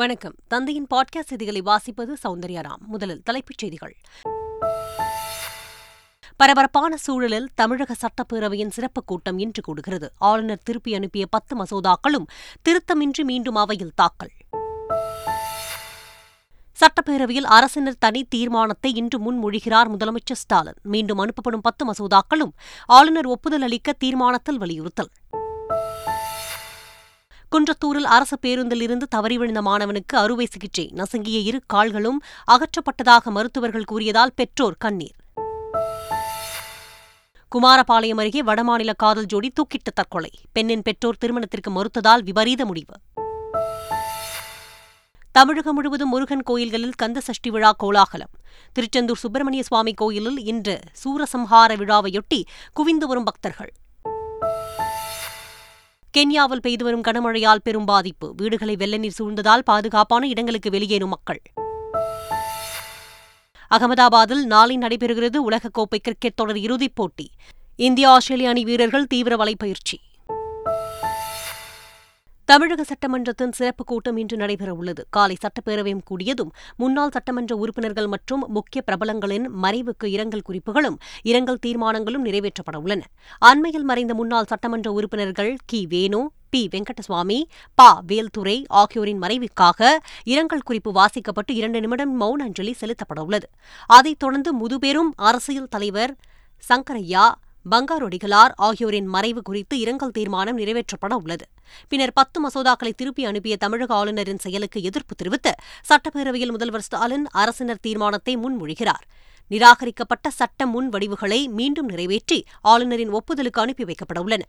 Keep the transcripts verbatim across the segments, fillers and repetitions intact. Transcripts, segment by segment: வணக்கம். தந்தையின் பாட்காஸ்ட் செய்திகளை வாசிப்பது சௌந்தர்யாராம். முதலில் தலைப்புச் செய்திகள். பரபரப்பான சூழலில் தமிழக சட்டப்பேரவையின் சிறப்புக் கூட்டம் இன்று கூடுகிறது. ஆளுநர் திருப்பி அனுப்பிய பத்து மசோதாக்களும் திருத்தமின்றி மீண்டும் அவையில் தாக்கல். சட்டப்பேரவையில் அரசினர் தனி தீர்மானத்தை இன்று முன்மொழிகிறார் முதலமைச்சர் ஸ்டாலின். மீண்டும் அனுப்பப்படும் பத்து மசோதாக்களும் ஆளுநர் ஒப்புதல் அளிக்க தீர்மானத்தில் வலியுறுத்தல். குன்றத்தூரில் அரசு பேருந்திலிருந்து தவறி விழுந்த மாணவனுக்கு அறுவை சிகிச்சை. நசுங்கிய இரு கால்களும் அகற்றப்பட்டதாக மருத்துவர்கள் கூறியதால் பெற்றோர் கண்ணீர். குமாரபாளையம் அருகே வடமாநில காதல் ஜோடி தூக்கிட்டு தற்கொலை. பெண்ணின் பெற்றோர் திருமணத்திற்கு மறுத்ததால் விபரீத முடிவு. தமிழகம் முழுவதும் முருகன் கோயில்களில் கந்த சஷ்டி விழா கோலாகலம். திருச்செந்தூர் சுப்பிரமணிய சுவாமி கோயிலில் இன்று சூரசம்ஹார விழாவையொட்டி குவிந்து வரும் பக்தர்கள். கென்யாவில் பெய்து வரும் கனமழையால் பெரும் பாதிப்பு. வீடுகளை வெள்ள நீர் சூழ்ந்ததால் பாதுகாப்பான இடங்களுக்கு வெளியேறும் மக்கள். அகமதாபாத்தில் நாளை நடைபெறுகிறது உலகக்கோப்பை கிரிக்கெட் தொடர் இறுதிப் போட்டி. இந்தியா ஆஸ்திரேலிய அணி வீரர்கள் தீவிர வலைப்பயிற்சி. தமிழக சட்டமன்றத்தின் சிறப்புக் கூட்டம் இன்று நடைபெறவுள்ளது. காலை சட்டப்பேரவையும் கூடியதும் முன்னாள் சட்டமன்ற உறுப்பினர்கள் மற்றும் முக்கிய பிரபலங்களின் மறைவுக்கு இரங்கல் குறிப்புகளும் இரங்கல் தீர்மானங்களும் நிறைவேற்றப்பட உள்ளன. அண்மையில் மறைந்த முன்னாள் சட்டமன்ற உறுப்பினர்கள் கி வேணு, பி வெங்கடசுவாமி, ப வேல்துறை ஆகியோரின் மறைவுக்காக இரங்கல் குறிப்பு வாசிக்கப்பட்டு இரண்டு நிமிடம் மௌன அஞ்சலி செலுத்தப்பட உள்ளது. அதைத் தொடர்ந்து முதுபெரும் அரசியல் தலைவர் சங்கரையா, பங்காரொடிகளார் ஆகியோரின் மறைவு குறித்து இரங்கல் தீர்மானம் நிறைவேற்றப்பட உள்ளது. பின்னர் பத்து மசோதாக்களை திருப்பி அனுப்பிய தமிழக ஆளுநரின் செயலுக்கு எதிர்ப்பு தெரிவித்து சட்டப்பேரவையில் முதல்வர் ஸ்டாலின் அரசினர் தீர்மானத்தை முன்மொழிகிறார். நிராகரிக்கப்பட்ட சட்ட முன் வடிவுகளை மீண்டும் நிறைவேற்றி ஆளுநரின் ஒப்புதலுக்கு அனுப்பி வைக்கப்பட உள்ளன.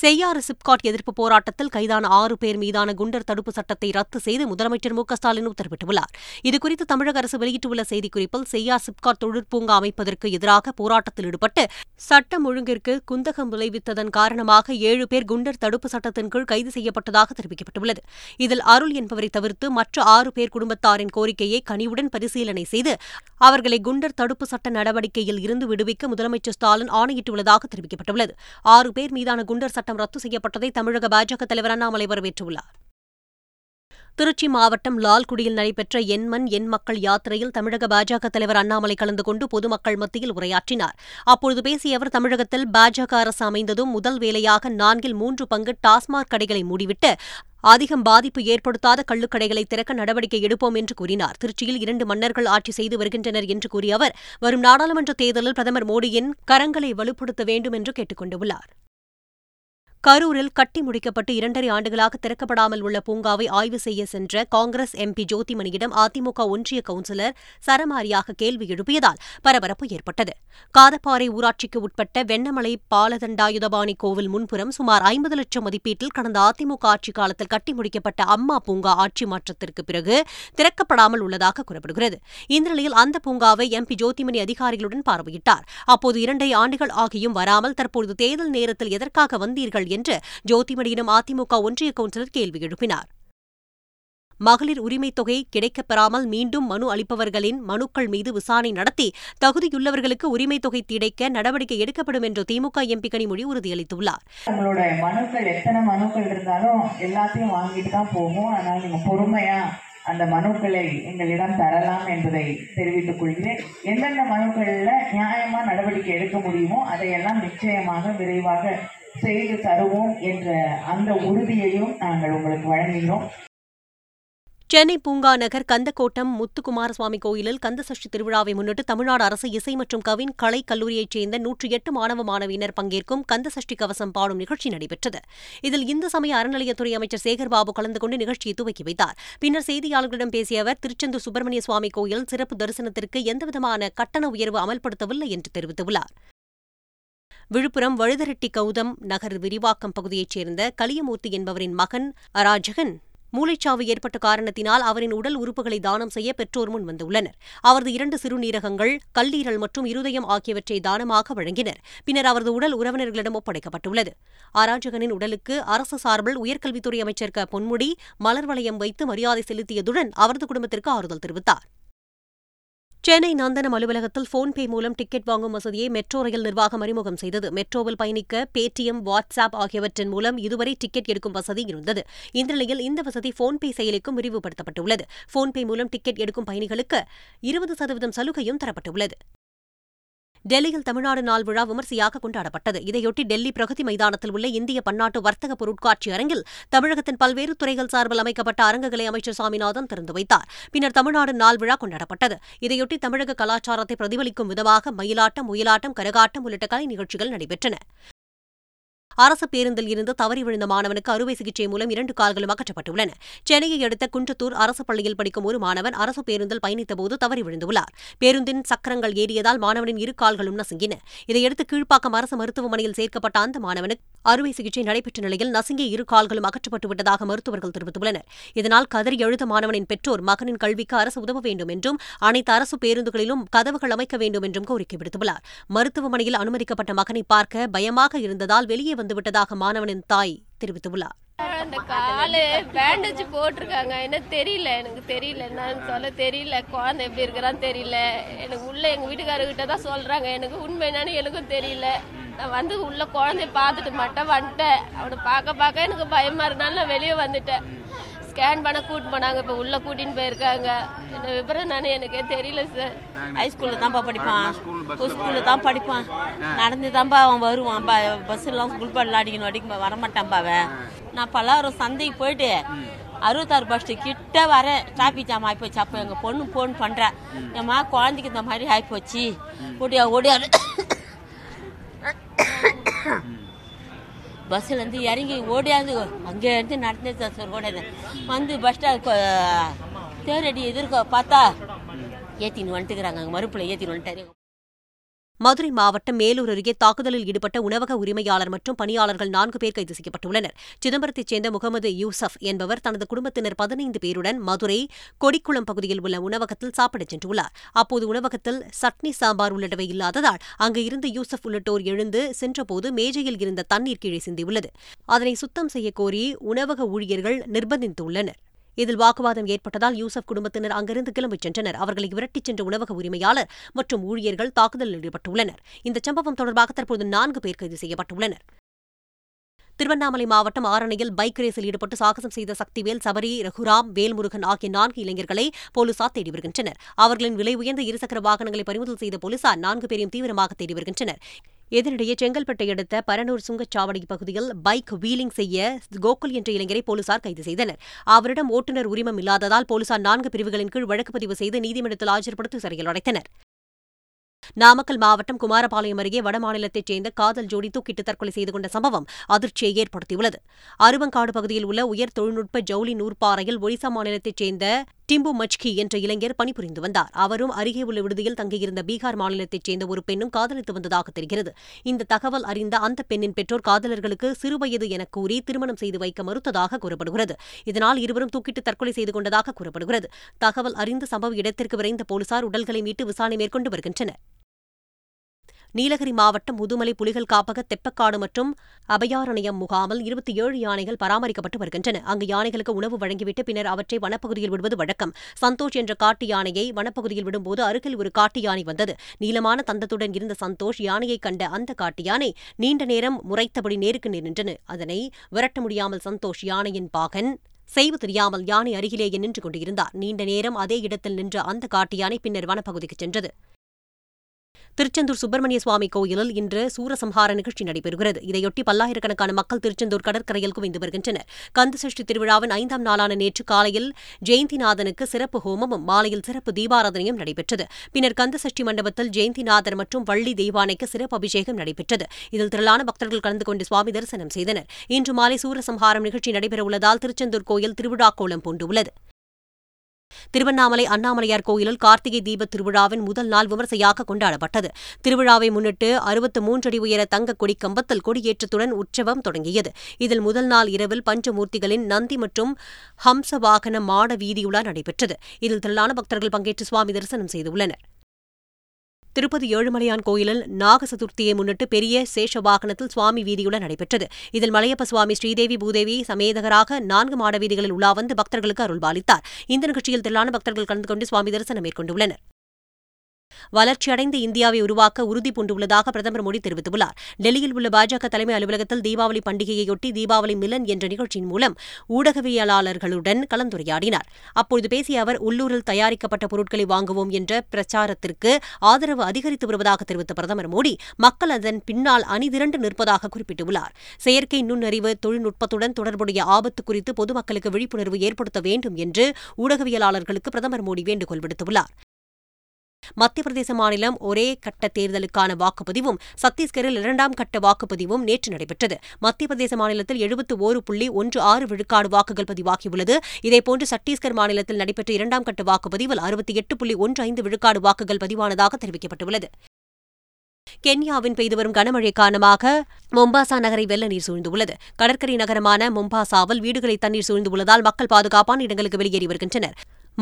செய்யாறு சிப்காட் எதிர்ப்பு போராட்டத்தில் கைதான ஆறு பேர் மீதான குண்டர் தடுப்பு சட்டத்தை ரத்து செய்து முதலமைச்சர் மு க ஸ்டாலின் உத்தரவிட்டுள்ளார். இதுகுறித்து தமிழக அரசு வெளியிட்டுள்ள செய்திக்குறிப்பில், செய்யார் சிப்காட் தொழிற்பூங்கா அமைப்பதற்கு எதிராக போராட்டத்தில் ஈடுபட்டு சட்டம் ஒழுங்கிற்கு குந்தகம் விளைவித்ததன் காரணமாக ஏழு பேர் குண்டர் தடுப்பு சட்டத்தின் கீழ் கைது செய்யப்பட்டதாக தெரிவிக்கப்பட்டுள்ளது. இதில் அருள் என்பவரை தவிர்த்து மற்ற ஆறு பேர் குடும்பத்தாரின் கோரிக்கையை கனிவுடன் பரிசீலனை செய்து அவர்களை குண்டர் தடுப்பு சட்ட நடவடிக்கையில் இருந்து விடுவிக்க முதலமைச்சர் ஸ்டாலின் ஆணையிட்டுள்ளதாக தெரிவிக்கப்பட்டுள்ளது. ஆறு பேர் மீதான குண்டர் சட்டம் ரத்து செய்யப்பட்டதை தமிழக பாஜக தலைவர் அண்ணாமலை வரவேற்றுள்ளார். திருச்சி மாவட்டம் லால்குடியில் நடைபெற்ற எண்மண் எண் மக்கள் யாத்திரையில் தமிழக பாஜக தலைவர் அண்ணாமலை கலந்து கொண்டு பொதுமக்கள் மத்தியில் உரையாற்றினார். அப்பொழுது பேசிய அவர், தமிழகத்தில் பாஜக அரசு அமைந்ததும் முதல் வேலையாக நான்கில் மூன்று பங்கு டாஸ்மாக் கடைகளை மூடிவிட்டு அதிகம் பாதிப்பு ஏற்படுத்தாத கள்ளுக்கடைகளை திறக்க நடவடிக்கை எடுப்போம் என்று கூறினார். திருச்சியில் இரண்டு மன்னர்கள் ஆட்சி செய்து வருகின்றனர் என்று கூறிய அவர், வரும் நாடாளுமன்ற தேர்தலில் பிரதமர் மோடியின் கரங்களை வலுப்படுத்த வேண்டும் என்று கேட்டுக் கொண்டுள்ளார். கரூரில் கட்டி முடிக்கப்பட்டு இரண்டரை ஆண்டுகளாக திறக்கப்படாமல் உள்ள பூங்காவை ஆய்வு செய்ய சென்ற காங்கிரஸ் எம்பி ஜோதிமணியிடம் அதிமுக ஒன்றிய கவுன்சிலர் சரமாரியாக கேள்வி எழுப்பியதால் பரபரப்பு ஏற்பட்டது. காதப்பாறை ஊராட்சிக்கு உட்பட்ட வெண்ணமலை பாலதண்டாயுதபாணி கோவில் முன்புறம் சுமார் ஐம்பது லட்சம் மதிப்பீட்டில் கடந்த அதிமுக ஆட்சிக் காலத்தில் கட்டி முடிக்கப்பட்ட அம்மா பூங்கா ஆட்சி மாற்றத்திற்கு பிறகு திறக்கப்படாமல் உள்ளதாக கூறப்படுகிறது. இந்த நிலையில் அந்த பூங்காவை எம்பி ஜோதிமணி அதிகாரிகளுடன் பார்வையிட்டார். அப்போது இரண்டரை ஆண்டுகள் ஆகியும் வராமல் தற்போது தேர்தல் நேரத்தில் எதற்காக வந்தீர்கள் என்று ஜோதிமணியிடம் அதிமுக ஒன்றிய கவுன்சிலர் கேள்வி எழுப்பினார். மகளிர் உரிமைத் தொகை கிடைக்கப்பெறாமல் மீண்டும் மனு அளிப்பவர்களின் மனுக்கள் மீது விசாரணை நடத்தி தகுதியுள்ளவர்களுக்கு உரிமைத் தொகை திடைக்க நடவடிக்கை எடுக்கப்படும் என்று திமுக எம்பி கனிமொழி உறுதியளித்துள்ளார். உங்களோட மனுக்கள் எத்தனை மனுக்கள் இருந்தாலும் எல்லாத்தையும் வாங்கிட்டு தான் போகும். ஆனால் நீங்க பொறுமையா அந்த மனுக்களை எங்களிடம் தரலாம் என்பதை தெரிவித்துக் கொள்கிறேன். எந்தெந்த மனுக்கள்ல நியாயமா நடவடிக்கை எடுக்க முடியுமோ அதையெல்லாம் நிச்சயமாக விரைவாக செய்து தருவோம் என்ற அந்த உறுதியையும் நாங்கள் உங்களுக்கு வழங்குகிறோம். சென்னை பூங்கா நகர் கந்தக்கோட்டம் முத்துக்குமாரசுவாமி கோயிலில் கந்தசஷ்டி திருவிழாவை முன்னிட்டு தமிழ்நாடு அரசு இசை மற்றும் கவின் கலை கல்லூரியைச் சேர்ந்த நூற்றி எட்டு மாணவ மாணவியினர் பங்கேற்கும் கந்தசஷ்டி கவசம் பாடும் நிகழ்ச்சி நடைபெற்றது. இதில் இந்து சமய அறநிலையத்துறை அமைச்சர் சேகர்பாபு கலந்து கொண்டு நிகழ்ச்சியை துவக்கி வைத்தார். பின்னர் செய்தியாளர்களிடம் பேசிய அவர், திருச்செந்தூர் சுப்பிரமணிய சுவாமி கோயில் சிறப்பு தரிசனத்திற்கு எந்தவிதமான கட்டண உயர்வு அமல்படுத்தவில்லை என்று தெரிவித்துள்ளார். விழுப்புரம் வழுதரெட்டி கௌதம் நகர் விரிவாக்கம் பகுதியைச் சேர்ந்த களியமூர்த்தி என்பவரின் மகன் அராஜகன் மூளைச்சாவு ஏற்பட்ட காரணத்தினால் அவரின் உடல் உறுப்புகளை தானம் செய்ய பெற்றோர் முன் வந்துள்ளனர். அவரது இரண்டு சிறுநீரகங்கள், கல்லீரல் மற்றும் இருதயம் ஆகியவற்றை தானமாக வழங்கினர். பின்னர் அவரது உடல் உறவினர்களிடம் ஒப்படைக்கப்பட்டுள்ளது. அராஜகனின் உடலுக்கு அரசு சார்பில் உயர்கல்வித்துறை அமைச்சர் க பொன்முடி மலர் வளையம் வைத்து மரியாதை செலுத்தியதுடன் அவரது குடும்பத்திற்கு ஆறுதல் தெரிவித்தார். சென்னை நந்தனம் அலுவலகத்தில் போன்பே மூலம் டிக்கெட் வாங்கும் வசதியை மெட்ரோ ரயில் நிர்வாகம் அறிமுகம் செய்தது. மெட்ரோவில் பயணிக்க பேடிஎம், வாட்ஸ்ஆப் ஆகியவற்றின் மூலம் இதுவரை டிக்கெட் எடுக்கும் வசதி இருந்தது. இந்த நிலையில் இந்த வசதி போன்பே செயலிக்கும் விரிவுபடுத்தப்பட்டுள்ளது. போன்பே மூலம் டிக்கெட் எடுக்கும் பயணிகளுக்கு இருபது சதவீதம் சலுகையும் தரப்பட்டுள்ளது. டெல்லியில் தமிழ்நாடு நாள் விழா விமர்சையாக கொண்டாடப்பட்டது. இதையொட்டி டெல்லி பிரகதி மைதானத்தில் உள்ள இந்திய பன்னாட்டு வர்த்தக பொருட்காட்சி அரங்கில் தமிழகத்தின் பல்வேறு துறைகள் சார்பில் அமைக்கப்பட்ட அரங்குகளை அமைச்சர் சுவாமிநாதன் திறந்து வைத்தார். பின்னர் தமிழ்நாடு நாள் விழா கொண்டாடப்பட்டது. இதையொட்டி தமிழக கலாச்சாரத்தை பிரதிபலிக்கும் விதமாக மயிலாட்டம், ஒயிலாட்டம், கரகாட்டம் உள்ளிட்ட கலை நிகழ்ச்சிகள் நடைபெற்றன. அரசு பேருந்தில் இருந்து தவறி விழுந்த மாணவனுக்கு அறுவை சிகிச்சை மூலம் இரண்டு கால்களும் அகற்றப்பட்டுள்ளன. சென்னையை அடுத்த குன்றத்தூர் அரசு பள்ளியில் படிக்கும் ஒரு மாணவன் அரசு பேருந்தில் பயணித்தபோது தவறி விழுந்துள்ளார். பேருந்தின் சக்கரங்கள் ஏறியதால் மாணவனின் இரு கால்களும் நசுங்கின. இதையடுத்து கீழ்ப்பாக்கம் அரசு மருத்துவமனையில் சேர்க்கப்பட்ட அந்த மாணவனுக்கு அறுவை சிகிச்சை நடைபெற்ற நிலையில் நசுங்கிய இரு கால்களும் அகற்றப்பட்டுவிட்டதாக மருத்துவர்கள் தெரிவித்துள்ளனர். இதனால் கதறி எழுத மாணவனின் பெற்றோர் மகனின் கல்விக்கு அரசு உதவ வேண்டும் என்றும் அனைத்து அரசு பேருந்துகளிலும் கதவுகள் அமைக்க வேண்டும் என்றும் கோரிக்கை விடுத்துள்ளார். மருத்துவமனையில் அனுமதிக்கப்பட்ட மகனை பார்க்க பயமாக இருந்ததால் வெளியே வந்துவிட்டதாக மாணவனின் தாய் தெரிவித்துள்ளார். அந்த காலு பேண்டேஜ் போட்டிருக்காங்க, என்ன தெரியல, எனக்கு தெரியல, என்னன்னு சொல்ல தெரியல, குழந்தை எப்படி இருக்கிறான்னு தெரியல. எனக்கு உள்ள எங்க வீட்டுக்காரர்கிட்ட தான் சொல்றாங்க, எனக்கு உண்மை என்னன்னு எனக்கும் தெரியல. நான் வந்து உள்ள குழந்தைய பார்த்துட்டு மட்டும் வந்துட்டேன். அவனை பார்க்க பார்க்க எனக்கு பயமா இருந்தாலும் நான் வெளியே வந்துட்டேன். ஸ்கேன் பண்ண கூட்டிட்டு போனாங்க, இப்போ உள்ள கூட்டின்னு போயிருக்காங்க. இந்த விபரம் நானே எனக்கே தெரியல சார். ஹைஸ்கூலில் தான்ப்பா படிப்பான், ஸ்கூலில் தான் படிப்பான், நடந்து தான்ப்பா அவன் வருவான். பஸ்ஸெல்லாம் குல்பாடெலாம் அடிக்கணும் அடிக்க வரமாட்டான்ப்பா அவன். நான் பல்லாயிரம் சந்தைக்கு போயிட்டு அறுபத்தாறு பஸ்ட்டு கிட்ட வர டிராஃபிக் ஜாம் ஆகிப்போச்சு. அப்போ எங்கள் பொண்ணு ஃபோன் பண்ணுறேன், ஏம்மா குழந்தைக்கு இந்த மாதிரி ஆகிப்போச்சு, ஓடியா ஓடியாரு பஸ்ஸிலேருந்து இறங்கி ஓடியாந்து அங்கே இருந்து நடந்தது சார். ஓடாது வந்து பஸ் ஸ்டாண்ட் தேரடி எதிர்க்க பார்த்தா ஏற்றின்னு வந்துட்டுக்கிறாங்க, அங்கே மறுப்பில் ஏற்றின்னு வந்துட்டாரு. மதுரை மாவட்டம் மேலூர் அருகே தாக்குதலில் ஈடுபட்ட உணவக உரிமையாளர் மற்றும் பணியாளர்கள் நான்கு பேர் கைது செய்யப்பட்டுள்ளனர். சிதம்பரத்தைச் சேர்ந்த முகமது யூசப் என்பவர் தனது குடும்பத்தினர் பதினைந்து பேருடன் மதுரை கொடிக்குளம் பகுதியில் உள்ள உணவகத்தில் சாப்பிடச் சென்றுள்ளார். அப்போது உணவகத்தில் சட்னி, சாம்பார் உள்ளிட்டவை இல்லாததால் அங்கு இருந்த யூசப் உள்ளிட்டோர் எழுந்து சென்றபோது மேஜையில் இருந்த தண்ணீர் கீழே சிந்தியுள்ளது. அதனை சுத்தம் செய்யக்கோரி உணவக ஊழியர்கள் நிர்பந்தித்துள்ளனர். இதில் வாக்குவாதம் ஏற்பட்டதால் யூசப் குடும்பத்தினர் அங்கிருந்து கிளம்பிச் சென்றனர். அவர்களை விரட்டிச் சென்ற உணவக உரிமையாளர் மற்றும் ஊழியர்கள் தாக்குதலில் ஈடுபட்டுள்ளனர். இந்த சம்பவம் தொடர்பாக தற்போது நான்கு பேர் கைது செய்யப்பட்டுள்ளனர். திருவண்ணாமலை மாவட்டம் ஆரணியில் பைக் ரேஸில் ஈடுபட்டு சாகசம் செய்த சக்திவேல், சபரி, ரகுராம், வேல்முருகன் ஆகிய நான்கு இளைஞர்களை போலீசார் தேடி வருகின்றனர். அவர்களின் விலை உயர்ந்த இருசக்கர வாகனங்களை பறிமுதல் செய்த போலீசார் நான்கு பேரையும் தீவிரமாக தேடி வருகின்றனர். இதனிடையே செங்கல்பட்டை அடுத்த பரனூர் சுங்கச்சாவடி பகுதியில் பைக் வீலிங் செய்ய கோகுல் என்ற இளைஞரை போலீசார் கைது செய்தனர். அவரிடம் ஓட்டுநர் உரிமம் இல்லாததால் போலீசார் நான்கு பிரிவுகளின் கீழ் வழக்கு பதிவு செய்து நீதிமன்றத்தில் ஆஜர்படுத்தி சிறையில் அடைத்தனர். நாமக்கல் மாவட்டம் குமாரபாளையம் அருகே வடமாநிலத்தைச் சேர்ந்த காதல் ஜோடி தூக்கிட்டு தற்கொலை செய்து கொண்ட சம்பவம் அதிர்ச்சியை ஏற்படுத்தியுள்ளது. அருவங்காடு பகுதியில் உள்ள உயர் தொழில்நுட்ப ஜவுளி நூற்பாறையில் ஒடிசா மாநிலத்தைச் சேர்ந்த டிம்பு மஜ்கி என்ற இளைஞர் பணிபுரிந்து வந்தார். அவரும் அருகே உள்ள விடுதியில் தங்கியிருந்த பீகார் மாநிலத்தைச் சேர்ந்த ஒரு பெண்ணும் காதலித்து வந்ததாக தெரிகிறது. இந்த தகவல் அறிந்த அந்த பெண்ணின் பெற்றோர் காதலர்களுக்கு சிறுவயது என கூறி திருமணம் செய்து வைக்க மறுத்ததாக கூறப்படுகிறது. இதனால் இருவரும் தூக்கிட்டு தற்கொலை செய்து கொண்டதாக கூறப்படுகிறது. தகவல் அறிந்த சம்பவ இடத்திற்கு விரைந்த போலீசார் உடல்களை மீட்டு விசாரணை மேற்கொண்டு வருகின்றனர். நீலகிரி மாவட்டம் முதுமலை புலிகள் காப்பக தெப்பக்காடு மற்றும் அபயாரண்யம் முகாமில் இருபத்தி ஏழு யானைகள் பராமரிக்கப்பட்டு வருகின்றன. அங்கு யானைகளுக்கு உணவு வழங்கிவிட்டு பின்னர் அவற்றை வனப்பகுதியில் விடுவது வழக்கம். சந்தோஷ் என்ற காட்டு யானையை வனப்பகுதியில் விடும்போது அருகில் ஒரு காட்டு யானை வந்தது. நீளமான தந்தத்துடன் இருந்த சந்தோஷ் யானையை கண்ட அந்த காட்டு யானை நீண்ட நேரம் முறைத்தபடி நேருக்கு நின்றது. அதனை விரட்ட முடியாமல் சந்தோஷ் யானையின் பாகன் செய்வு தெரியாமல் யானை அருகிலேயே நின்று கொண்டிருந்தார். நீண்ட நேரம் அதே இடத்தில் நின்ற அந்த காட்டு யானை பின்னர் வனப்பகுதிக்கு சென்றது. திருச்செந்தூர் சுப்பிரமணிய சுவாமி கோயிலில் இன்று சூரசம்ஹார நிகழ்ச்சி நடைபெறுகிறது. இதையொட்டி பல்லாயிரக்கணக்கான மக்கள் திருச்செந்தூர் கடற்கரையில் குவிந்து வருகின்றனர். கந்த சஷ்டி திருவிழாவின் ஐந்தாம் நாளான நேற்று காலையில் ஜெயந்திநாதனுக்கு சிறப்பு ஹோமமும் மாலையில் சிறப்பு தீபாராதனையும் நடைபெற்றது. பின்னர் கந்த சஷ்டி மண்டபத்தில் ஜெயந்திநாதர் மற்றும் வள்ளி தெய்வானைக்கு சிறப்பு அபிஷேகம் நடைபெற்றது. இதில் திரளான பக்தர்கள் கலந்து கொண்டு சுவாமி தரிசனம் செய்தனர். இன்று மாலை சூரசம்ஹாரம் நிகழ்ச்சி நடைபெறவுள்ளதால் திருச்செந்தூர் கோயில் திருவிழா கோலம் பூண்டுள்ளது. திருவண்ணாமலை அண்ணாமலையார் கோயிலில் கார்த்திகை தீப திருவிழாவின் முதல் நாள் விமர்சையாக கொண்டாடப்பட்டது. திருவிழாவை முன்னிட்டு அறுபத்து மூன்று அடி உயர தங்க கொடி கம்பத்தில் கொடியேற்றத்துடன் உற்சவம் தொடங்கியது. இதில் முதல் நாள் இரவில் பஞ்சமூர்த்திகளின் நந்தி மற்றும் ஹம்ச வாகன மாட வீதியுலா நடைபெற்றது. இதில் திரளான பக்தர்கள் பங்கேற்று சுவாமி தரிசனம் செய்துள்ளனர். திருப்பதி ஏழுமலையான் கோயிலில் நாக சதுர்த்தியை முன்னிட்டு பெரிய சேஷ வாகனத்தில் சுவாமி வீதியுலா நடைபெற்றது. இதில் மலையப்ப சுவாமி, ஸ்ரீதேவி, பூதேவி சமேதகராக நான்கு மாட வீதிகளில் உலா வந்து பக்தர்களுக்கு அருள்பாலித்தார். இந்த நிகழ்ச்சியில் திரளான பக்தர்கள் கலந்து கொண்டு சுவாமி தரிசனம் மேற்கொண்டுள்ளனர். வளர்ச்சியடைந்த இந்தியாவை உருவாக்க உறுதிபூண்டுள்ளதாக பிரதமர் மோடி தெரிவித்துள்ளார். டெல்லியில் உள்ள பாஜக தலைமை அலுவலகத்தில் தீபாவளி பண்டிகையொட்டி தீபாவளி மிலன் என்ற நிகழ்ச்சியின் மூலம் ஊடகவியலாளர்களுடன் கலந்துரையாடினார். அப்போது பேசிய அவர், உள்ளூரில் தயாரிக்கப்பட்ட பொருட்களை வாங்குவோம் என்ற பிரச்சாரத்திற்கு ஆதரவு அதிகரித்து வருவதாக தெரிவித்த பிரதமர் மோடி, மக்கள் அதன் பின்னால் அணிதிரண்டு நிற்பதாக குறிப்பிட்டுள்ளார். செயற்கை நுண்ணறிவு தொழில்நுட்பத்துடன் தொடர்புடைய ஆபத்து குறித்து பொதுமக்களுக்கு விழிப்புணர்வு ஏற்படுத்த வேண்டும் என்று ஊடகவியலாளர்களுக்கு பிரதமர் மோடி வேண்டுகோள் விடுத்துள்ளார். மத்திய பிரதேச மாநிலம் ஒரே கட்ட தேர்தலுக்கான வாக்குப்பதிவும் சத்தீஸ்கரில் இரண்டாம் கட்ட வாக்குப்பதிவும் நேற்று நடைபெற்றது. மத்திய பிரதேச மாநிலத்தில் எழுபத்து ஒரு புள்ளி ஒன்று ஆறு விழுக்காடு வாக்குகள் பதிவாகியுள்ளது. இதேபோன்று சத்தீஸ்கர் மாநிலத்தில் நடைபெற்ற இரண்டாம் கட்ட வாக்குப்பதிவில் அறுபத்தி எட்டு புள்ளி ஒன்று ஐந்து விழுக்காடு வாக்குகள் பதிவானதாக தெரிவிக்கப்பட்டுள்ளது. கென்யாவின் பெய்துவரும் கனமழை காரணமாக மொம்பாசா நகரை வெள்ள நீர் சூழ்ந்துள்ளது. கடற்கரை நகரமான மொம்பாசாவில் வீடுகளை தண்ணீர் சூழ்ந்துள்ளதால் மக்கள் பாதுகாப்பான இடங்களுக்கு வெளியேறி வருகின்றனர்.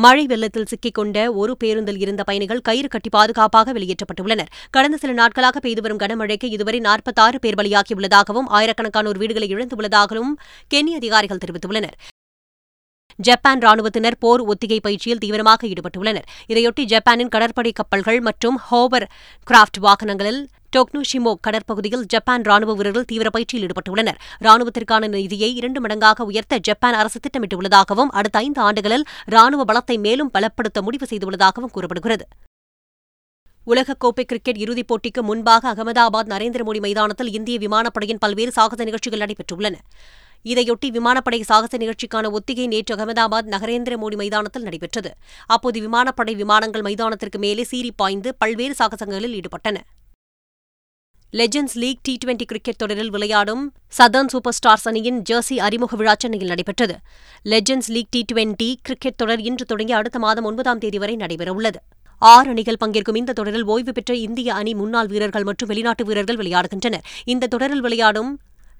மழை வெள்ளத்தில் சிக்கிக்கொண்ட ஒரு பேருந்தில் இருந்த பயணிகள் கயிறு கட்டி பாதுகாப்பாக வெளியேற்றப்பட்டுள்ளனர். கடந்த சில நாட்களாக பெய்துவரும் கனமழைக்கு இதுவரை நாற்பத்தாறு பேர் பலியாகியுள்ளதாகவும் ஆயிரக்கணக்கானோர் வீடுகளை இழந்துள்ளதாகவும் கென்ய அதிகாரிகள் தெரிவித்துள்ளனர். ஜப்பான் ராணுவத்தினர் போர் ஒத்திகை பயிற்சியில் தீவிரமாக ஈடுபட்டுள்ளனர். இதையொட்டி ஜப்பானின் கடற்படை கப்பல்கள் மற்றும் ஹோவர் கிராப்ட் வாகனங்களில் டொக்னோஷிமோ கடற்பகுதியில் ஜப்பான் ராணுவ வீரர்கள் தீவிர பயிற்சியில் ஈடுபட்டுள்ளனர். ராணுவத்திற்கான நிதியை இரண்டு மடங்காக உயர்த்த ஜப்பான் அரசு திட்டமிட்டுள்ளதாகவும் அடுத்த ஐந்து ஆண்டுகளில் ராணுவ பலத்தை மேலும் பலப்படுத்த முடிவு செய்துள்ளதாகவும் கூறப்படுகிறது. உலகக்கோப்பை கிரிக்கெட் இறுதிப் போட்டிக்கு முன்பாக அகமதாபாத் நரேந்திர மோடி மைதானத்தில் இந்திய விமானப்படையின் பல்வேறு சாகச நிகழ்ச்சிகள் நடைபெற்றுள்ளன. இதையொட்டி விமானப்படை சாகச நிகழ்ச்சிக்கான ஒத்திகை நேற்று அகமதாபாத் நரேந்திர மோடி மைதானத்தில் நடைபெற்றது. அப்போது விமானப்படை விமானங்கள் மைதானத்திற்கு மேலே சீறி பாய்ந்து பல்வேறு சாகசங்களில் ஈடுபட்டன. Legends league T twenty cricket தொடரில் விளையாடும் சதர்ன் சூப்பர் ஸ்டார்ஸ் அணியின் ஜெர்சி அறிமுக விழா சென்னையில் நடைபெற்றது. Legends league T twenty cricket தொடர் இன்று தொடங்கி அடுத்த மாதம் ஒன்பதாம் தேதி வரை நடைபெறவுள்ளது. ஆறு அணிகள் பங்கேற்கும் இந்த தொடரில் ஓய்வு பெற்ற இந்திய அணி முன்னாள் வீரர்கள் மற்றும் வெளிநாட்டு வீரர்கள் விளையாடுகின்றனர். இந்த தொடரில் விளையாடும்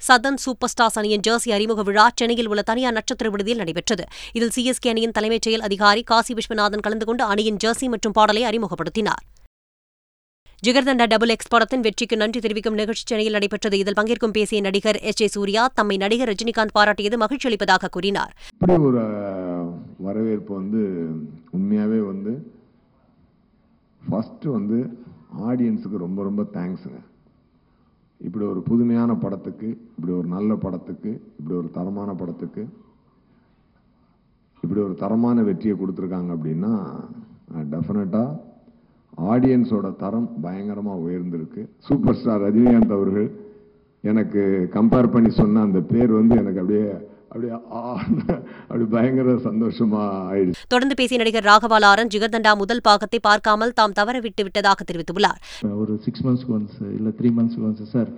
சதர்ன் சூப்பர் ஸ்டார்ஸ் அணியின் ஜெர்சி அறிமுக விழா சென்னையில் உள்ள தனியார் நட்சத்திர விடுதியில் நடைபெற்றது. இதில் சிஎஸ்கே அணியின் தலைமைச் செயல் அதிகாரி காசி விஸ்வநாதன் கலந்து கொண்டு அணியின் ஜெர்சி மற்றும் பாடலை அறிமுகப்படுத்தினார். ஜிகர்தண்டா டபுள் எக்ஸ் படத்தின் வெற்றிக்கு நன்றி தெரிவிக்கும் நிகழ்ச்சி சென்னையில் நடைபெற்றது. இதில் பங்கேற்கும் பேசிய நடிகர் எச் ஏ சூர்யா, தம்மை நடிகர் ரஜினிகாந்த் பாராட்டியது மகிழ்ச்சி அளிப்பதாக கூறினார். ஒரு வரவேற்பு வந்து உண்மையாவே வந்து ஃபர்ஸ்ட் வந்து ஆடியன்ஸுக்கு ரொம்ப ரொம்ப தேங்க்ஸுங்க. இப்படி ஒரு புதுமையான படத்துக்கு, இப்படி ஒரு நல்ல படத்துக்கு, இப்படி ஒரு தரமான படத்துக்கு, இப்படி ஒரு தரமான வெற்றியை கொடுத்துருக்காங்க அப்படின்னா டெஃபினட்டாக ஆடியன்ஸோட தரம் பயங்கரமாக உயர்ந்திருக்கு. சூப்பர் ஸ்டார் ரஜினிகாந்த் அவர்கள் எனக்கு கம்பேர் பண்ணி சொன்ன அந்த பேர் வந்து எனக்கு அப்படியே அப்படியே அப்படி பயங்கர சந்தோஷமா ஆயிடுச்சு. தொடர்ந்து பேசிய நடிகர் ராகவாலாரன் ஜிகர்தண்டா முதல் பாகத்தை பார்க்காமல் தாம் தவற விட்டு விட்டதாக தெரிவித்துள்ளார். ஒரு சிக்ஸ் மந்த்ஸ்க்கு ஒன்ஸ் இல்லை த்ரீ மந்த்ஸ்க்கு ஒன்ஸ் சார்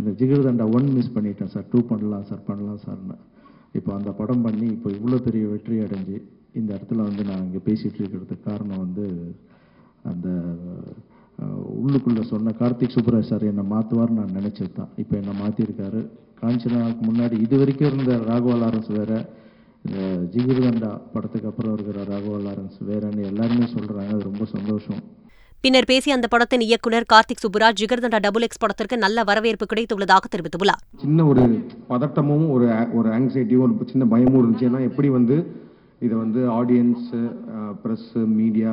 இந்த ஜிகர்தண்டா ஒன் மிஸ் பண்ணிட்டேன் சார், டூ பண்ணலாம் சார் பண்ணலாம் சார்னு இப்போ அந்த படம் பண்ணி இப்போ இவ்வளோ பெரிய வெற்றி அடைஞ்சு இந்த இடத்துல வந்து நான் இங்கே பேசிகிட்டு இருக்கிறதுக்கு காரணம் வந்து அந்த உள்ளுக்குள்ளே சொன்ன கார்த்திக் சுப்ராஜ் சார் என்னை மாற்றுவார்னு நான் நினச்சது தான். இப்போ என்னை மாற்றிருக்காரு. காஞ்சனாவுக்கு முன்னாடி இது வரைக்கும் இருந்த ராகவா லாரன்ஸ் வேறு, இந்த ஜிகிர்தண்டா படத்துக்கு அப்புறம் இருக்கிற ராகவா லாரன்ஸ் வேறன்னு எல்லாருமே சொல்கிறாங்க. அது ரொம்ப சந்தோஷம். பின்னர் பேசிய அந்த படத்தின் இயக்குனர் கார்த்திக் சுப்ராஜ் ஜிகிர்தண்டா டபுள் எக்ஸ் படத்திற்கு நல்ல வரவேற்பு கிடைத்துள்ளதாக தெரிவித்துள்ளார். சின்ன ஒரு பதட்டமும் ஒரு ஒரு ஆங்ஸைட்டியும் ஒரு சின்ன பயமும் இருந்துச்சு. ஏன்னா எப்படி வந்து இதை வந்து ஆடியன்ஸு, ப்ரெஸ்ஸு, மீடியா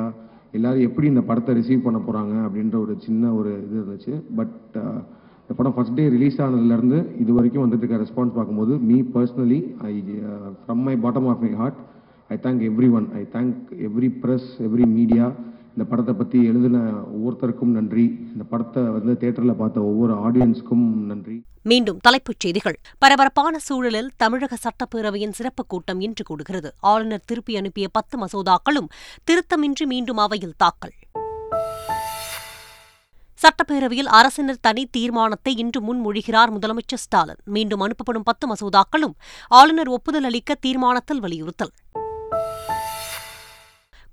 எல்லாரும் எப்படி இந்த படத்தை ரிசீவ் பண்ண போகிறாங்க அப்படின்ற ஒரு சின்ன ஒரு இது இருந்துச்சு. பட் இந்த படம் ஃபர்ஸ்ட் டே ரிலீஸ் ஆனதுலேருந்து இது வரைக்கும் வந்துட்டு இருக்க ரெஸ்பான்ஸ் பார்க்கும்போது me personally I from my bottom of my heart I thank every one I thank every press, every media. இந்த படத்தை பற்றி எழுதின ஒவ்வொருத்தருக்கும் நன்றி. இந்த படத்தை வந்து தியேட்டரில் பார்த்த ஒவ்வொரு ஆடியன்ஸுக்கும் நன்றி. மீண்டும் தலைப்புச் செய்திகள். பரபரப்பான சூழலில் தமிழக சட்டப்பேரவையின் சிறப்பு கூட்டம் இன்று கூடுகிறது. ஆளுநர் திருப்பி அனுப்பிய பத்து மசோதாக்களும் திருத்தமின்றி மீண்டும் அவையில் தாக்கல். சட்டப்பேரவையில் அரசினர் தனி தீர்மானத்தை இன்று முன்மொழிகிறார் முதலமைச்சர் ஸ்டாலின். மீண்டும் அனுப்பப்படும் பத்து மசோதாக்களும் ஆளுநர் ஒப்புதல் அளிக்க தீர்மானத்தில் வலியுறுத்தல்.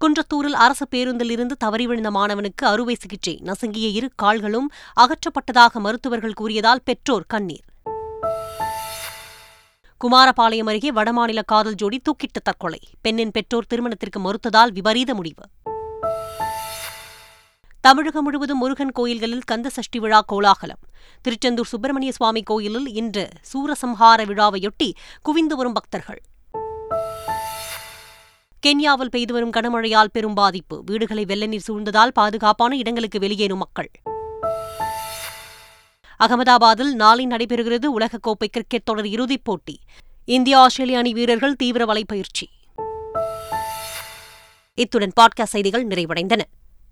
குன்றத்தூரில் அரசு பேருந்திலிருந்து தவறி விழுந்த மாணவனுக்கு அறுவை சிகிச்சை. நசுங்கிய இரு கால்களும் அகற்றப்பட்டதாக மருத்துவர்கள் கூறியதால் பெற்றோர் கண்ணீர். குமாரபாளையம் அருகே வடமாநில காதல் ஜோடி தூக்கிட்டு தற்கொலை. பெண்ணின் பெற்றோர் திருமணத்திற்கு மறுத்ததால் விபரீத முடிவு. தமிழகம் முழுவதும் முருகன் கோயில்களில் கந்த சஷ்டி விழா கோலாகலம். திருச்செந்தூர் சுப்பிரமணிய சுவாமி கோயிலில் இன்று சூரசம்ஹார விழாவையொட்டி குவிந்து வரும் பக்தர்கள். கென்யாவில் பெய்து வரும் கனமழையால் பெரும் பாதிப்பு. வீடுகளை வெள்ள நீர் சூழ்ந்ததால் பாதுகாப்பான இடங்களுக்கு வெளியேறும் மக்கள். அகமதாபாத்தில் நாளை நடைபெறுகிறது உலகக்கோப்பை கிரிக்கெட் தொடர் இறுதிப் போட்டி. இந்தியா ஆஸ்திரேலிய அணி வீரர்கள் தீவிர வலைப்பயிற்சி. இத்துடன் பாட்காஸ்ட் செய்திகள் நிறைவடைந்தன.